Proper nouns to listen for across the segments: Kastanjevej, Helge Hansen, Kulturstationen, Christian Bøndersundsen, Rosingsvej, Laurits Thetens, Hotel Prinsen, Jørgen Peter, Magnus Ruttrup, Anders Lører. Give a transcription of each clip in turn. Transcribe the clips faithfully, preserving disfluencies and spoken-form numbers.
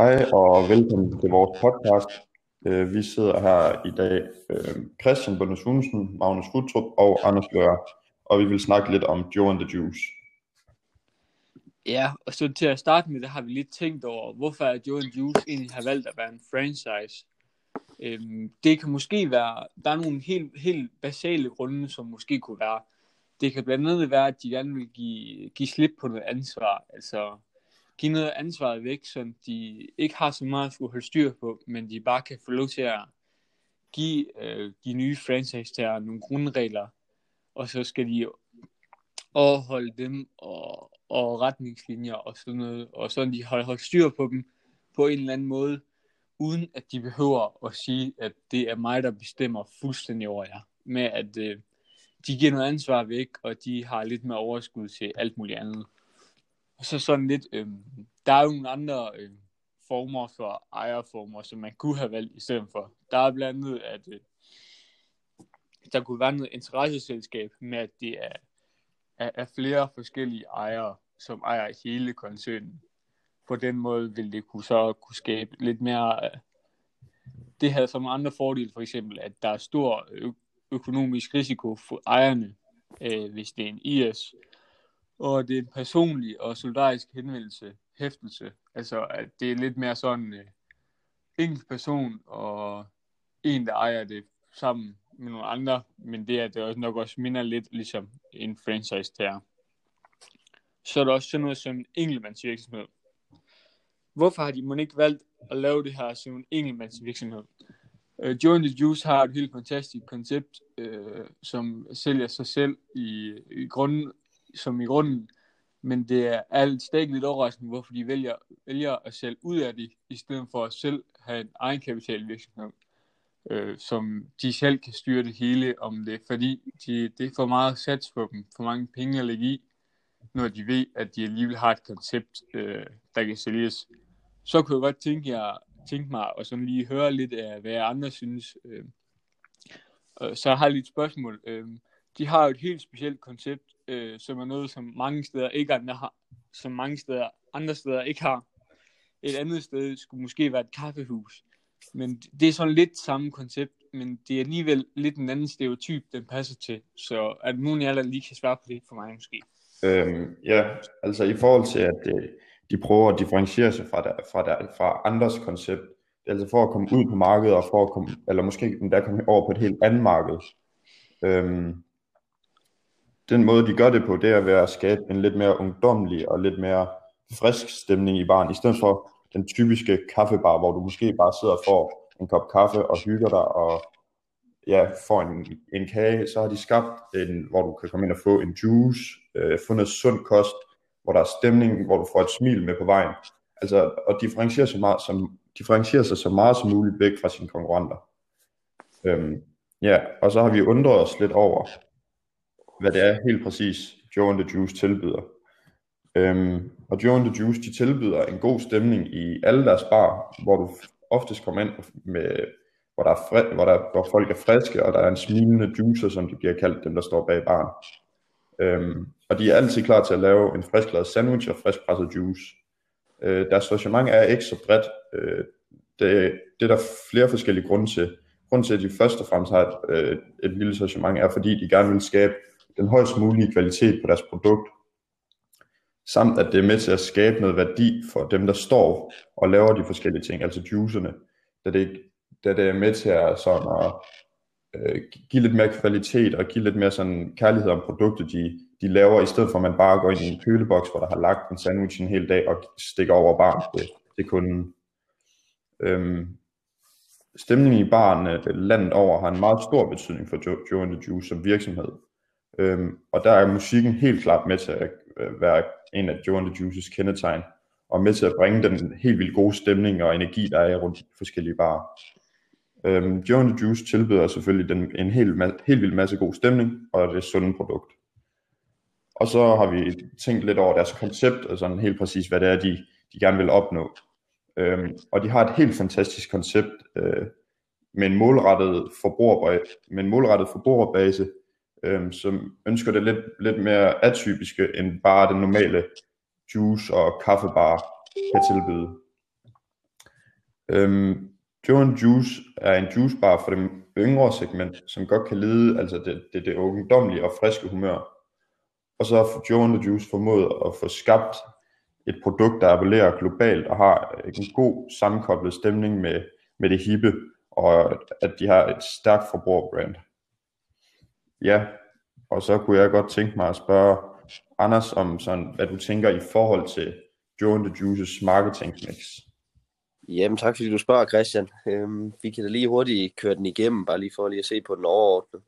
Hej og velkommen til vores podcast. Vi sidder her i dag, Christian Bøndersundsen, Magnus Ruttrup og Anders Lører, og vi vil snakke lidt om Joe and the Juice. Ja, og så til at starte med, der har vi lidt tænkt over, hvorfor Joe and the Juice egentlig har valgt at være en franchise. Det kan måske være, der er nogle helt, helt basale grunde, som måske kunne være. Det kan blandt andet være, at de gerne vil give, give slip på noget ansvar, altså give noget ansvaret væk, som de ikke har så meget at skulle holde styr på, men de bare kan få lov til at give øh, de nye franchise-tager nogle grundregler, og så skal de overholde dem og, og retningslinjer og sådan noget, og sådan de holder styr på dem på en eller anden måde, uden at de behøver at sige, at det er mig, der bestemmer fuldstændig over jer, med at øh, de giver noget ansvar væk, og de har lidt mere overskud til alt muligt andet. Og så sådan lidt, øh, der er jo nogle andre øh, former for ejerformer, som man kunne have valgt i stedet for. Der er blandt andet, at øh, der kunne være noget interesseselskab med, at det er, er, er flere forskellige ejere, som ejer hele koncernen. På den måde ville det kunne så kunne skabe lidt mere. Øh, det havde som andre fordele, for eksempel, at der er stor ø- økonomisk risiko for ejerne, øh, hvis det er en I S. Og det er en personlig og solidarisk henvendelse, hæftelse. Altså, at det er lidt mere sådan øh, enkelt person og en, der ejer det sammen med nogle andre. Men det er det også nok også minder lidt ligesom en franchise der. Så er der også sådan noget som en enkeltmandsvirksomhed. Hvorfor har de måske ikke valgt at lave det her som en enkeltmandsvirksomhed? Øh, Joe and the Juice har et helt fantastisk koncept, øh, som sælger sig selv i, i grunden. som i grunden, men det er altid lidt overraskende, hvorfor de vælger, vælger at sælge ud af det, i stedet for at selv have en egenkapitalvirksomhed, øh, som de selv kan styre det hele om det, fordi de, det er for meget sats på dem, for mange penge at lægge i, når de ved, at de alligevel har et koncept, øh, der kan sælges. Så kunne jeg godt tænke, jeg, tænke mig at sådan lige høre lidt af, hvad andre synes. Øh. Så har jeg lidt spørgsmål. Øh, de har jo et helt specielt koncept, Øh, som er noget, som mange steder ikke andre har, som mange steder andre steder ikke har. Et andet sted skulle måske være et kaffehus, men det er sådan lidt samme koncept, men det er alligevel lidt en anden stereotyp, den passer til. Så er det nogen af jer, der lige kan svare på det for mig måske? Øhm, ja, altså i forhold til, at de, de prøver at differentiere sig fra, der, fra, der, fra andres koncept, altså for at komme ud på markedet, og for at komme, eller måske endda komme over på et helt andet marked. Øhm, Den måde, de gør det på, det er ved at skabe en lidt mere ungdomlig og lidt mere frisk stemning i baren, i stedet for den typiske kaffebar, hvor du måske bare sidder og får en kop kaffe og hygger dig og ja, får en, en kage. Så har de skabt en, hvor du kan komme ind og få en juice, øh, få noget sund kost, hvor der er stemning, hvor du får et smil med på vejen. Altså, og differentierer sig, meget, som, differentierer sig så meget som muligt væk fra sine konkurrenter. Øhm, ja, og så har vi undret os lidt over, hvad det er helt præcis, Joe and the Juice tilbyder. Øhm, og Joe and the Juice, de tilbyder en god stemning i alle deres bar, hvor du oftest kommer ind, med, hvor, der er fri, hvor, der, hvor folk er friske, og der er en smilende juicer, som de bliver kaldt, dem der står bag baren. Øhm, og de er altid klar til at lave en frisklavet sandwich og friskpresset juice. Øh, deres sortiment er ikke så bredt. Øh, det, det er der flere forskellige grunde til. Grunden til, at de først og fremmest har et, øh, et lille sortiment, er fordi de gerne vil skabe den højst mulige kvalitet på deres produkt, samt at det er med til at skabe noget værdi for dem, der står og laver de forskellige ting, altså juicerne, da det, da det er med til at, sådan at øh, give lidt mere kvalitet og give lidt mere sådan kærlighed om produktet, de, de laver, i stedet for at man bare går ind i en køleboks, hvor der har lagt en sandwich en hel dag og stikker over baren til, til kunden. Øhm, stemningen i baren landet over har en meget stor betydning for Joe, Joe and the Juice som virksomhed. Øhm, og der er musikken helt klart med til at være en af Joe and the Juice's kendetegn, og med til at bringe den helt vildt gode stemning og energi, der er rundt i forskellige barer. Øhm, Joe and the Juice tilbyder selvfølgelig den, en helt, helt vildt masse god stemning, og det sunde produkt. Og så har vi tænkt lidt over deres koncept, og sådan helt præcis, hvad det er, de, de gerne vil opnå. Øhm, og de har et helt fantastisk koncept, øh, med en målrettet forbrugerbase, med en målrettet forbrugerbase, Øhm, som ønsker det lidt, lidt mere atypiske, end bare den normale juice- og kaffebar kan tilbyde. Øhm, Joe and Juice er en juicebar for det yngre segment, som godt kan lide altså det, det, det ungdomlige og friske humør. Og så har Joe and the Juice formået at få skabt et produkt, der appellerer globalt og har en god sammenkoblet stemning med, med det hippe, og at de har et stærkt forbrugerbrand. Ja, og så kunne jeg godt tænke mig at spørge Anders om, sådan, hvad du tænker i forhold til Joe and the Juices marketingmix. Jamen tak fordi du spørger, Christian. Øhm, vi kan da lige hurtigt køre den igennem, bare lige for lige at se på den overordnede.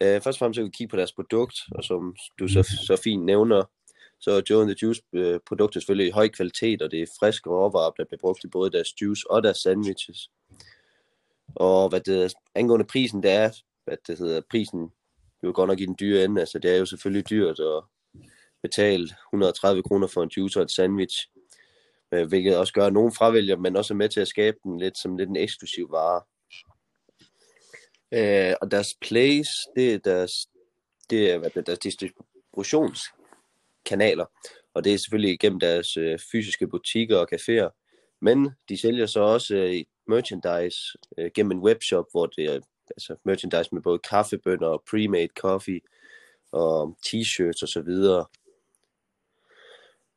Øh, først og fremmest kan vi kigge på deres produkt, og som du så, så fint nævner, så er Joe and the Juice øh, produkter selvfølgelig i høj kvalitet, og det er friske råvarer, der bliver brugt i både deres juice og deres sandwiches. Og hvad det angående prisen, det er, hvad det hedder, prisen jo godt nok i den dyre ende, altså det er jo selvfølgelig dyrt at betale hundrede og tredive kroner for en juice og en sandwich, hvilket også gør, at nogen fravælger, men også er med til at skabe den lidt som lidt en eksklusiv vare. Øh, og deres plays, det er deres, det er, hvad det, deres distributionskanaler, og det er selvfølgelig gennem deres øh, fysiske butikker og caféer, men de sælger så også øh, merchandise øh, gennem en webshop, hvor det er altså merchandise med både kaffebønner og pre-made coffee og t-shirts og så videre.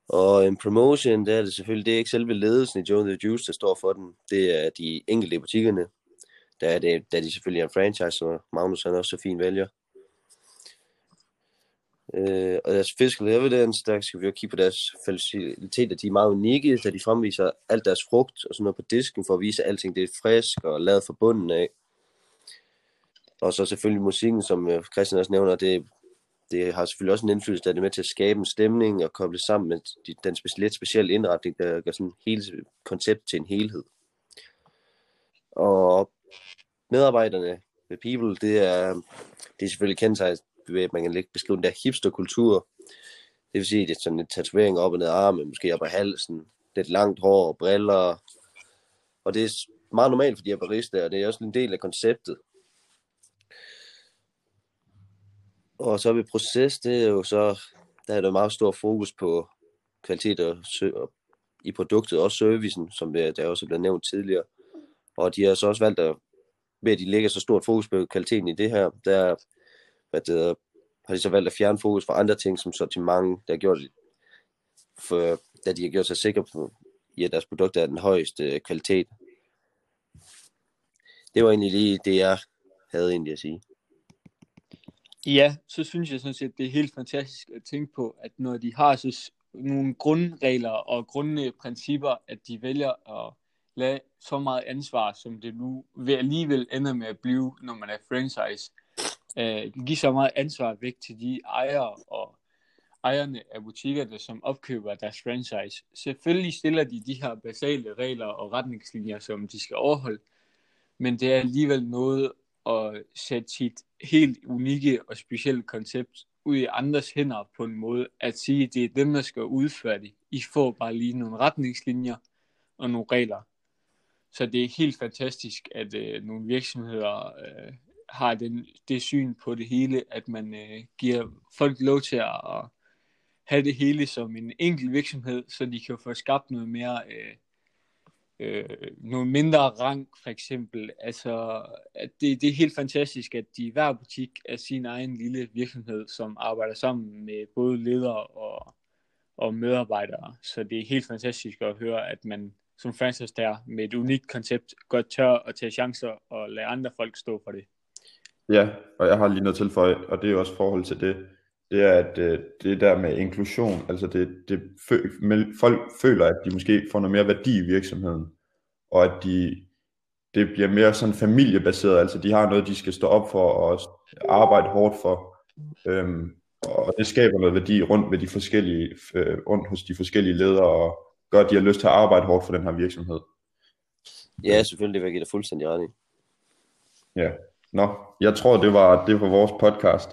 Og en promotion, der er det selvfølgelig, det er ikke selve ledelsen i Joe and the Juice, der står for den. Det er de enkelte butikkerne, der er det, der de selvfølgelig er en franchise, og Magnus han også så fint vælger. Øh, og deres fiscal evidence, der skal vi jo kigge på deres faciliteter, de er meget unikke, da de fremviser alt deres frugt og sådan noget på disken, for at vise at alting det er frisk og lavet fra bunden af. Og så selvfølgelig musikken, som Christian også nævner, det, det har selvfølgelig også en indflydelse, der er med til at skabe en stemning og koble sammen med de, den spe, lidt specielle indretning, der gør sådan hele koncept til en helhed. Og medarbejderne, the people, det er, det er selvfølgelig kendetegnet ved, at man kan lægge beskrive den der hipsterkultur. Det vil sige, at det er sådan en tatovering op og ned af armen, måske op af halsen, lidt langt hår og briller. Og det er meget normalt for de her barister, og det er også en del af konceptet. Og så ved proces, det er jo så, der er der meget stor fokus på kvalitet og sø- i produktet, også servicen, som der også er blevet nævnt tidligere. Og de har så også valgt, at ved at de lægger så stort fokus på kvaliteten i det her, der, hvad det er, har de så valgt at fjerne fokus fra andre ting, som sortiment, der har gjort, for, da de har gjort sig sikre på, i at deres produkter er den højeste kvalitet. Det var egentlig lige det, jeg havde egentlig at sige. Ja, så synes jeg sådan set, at det er helt fantastisk at tænke på, at når de har så nogle grundregler og grundprincipper, at de vælger at lade så meget ansvar, som det nu vil alligevel ender med at blive, når man er franchise. Øh, give så meget ansvar væk til de ejere og ejerne af butikkerne, som opkøber deres franchise. Selvfølgelig stiller de de her basale regler og retningslinjer, som de skal overholde, men det er alligevel noget at sætte sit helt unikke og specielle koncept ud i andres hænder på en måde, at sige, at det er dem, der skal udføre det. I får bare lige nogle retningslinjer og nogle regler. Så det er helt fantastisk, at øh, nogle virksomheder øh, har den, det syn på det hele, at man øh, giver folk lov til at have det hele som en enkelt virksomhed, så de kan få skabt noget mere, øh, øh, noget mindre rang for eksempel. Altså, at det, det er helt fantastisk, at de i hver butik er sin egen lille virksomhed, som arbejder sammen med både ledere og, og medarbejdere. Så det er helt fantastisk at høre, at man som franchise der med et unikt koncept godt tør at tage chancer og lade andre folk stå for det. Ja, og jeg har lige noget tilføje, og det er jo også forhold til det, det er, at det der med inklusion, altså det, det folk føler, at de måske får noget mere værdi i virksomheden, og at de, det bliver mere sådan familiebaseret, altså de har noget, de skal stå op for og arbejde hårdt for, øhm, og det skaber noget værdi rundt, ved de forskellige, øh, rundt hos de forskellige ledere og gør, at de har lyst til at arbejde hårdt for den her virksomhed. Ja, selvfølgelig, det vil jeg give dig fuldstændig ret i. Ja, nå, jeg tror, det var det for vores podcast.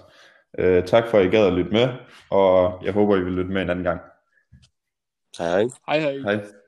Øh, tak for, at I gad at lytte med, og jeg håber, I vil lytte med en anden gang. Hej hej. Hej hej. Hej.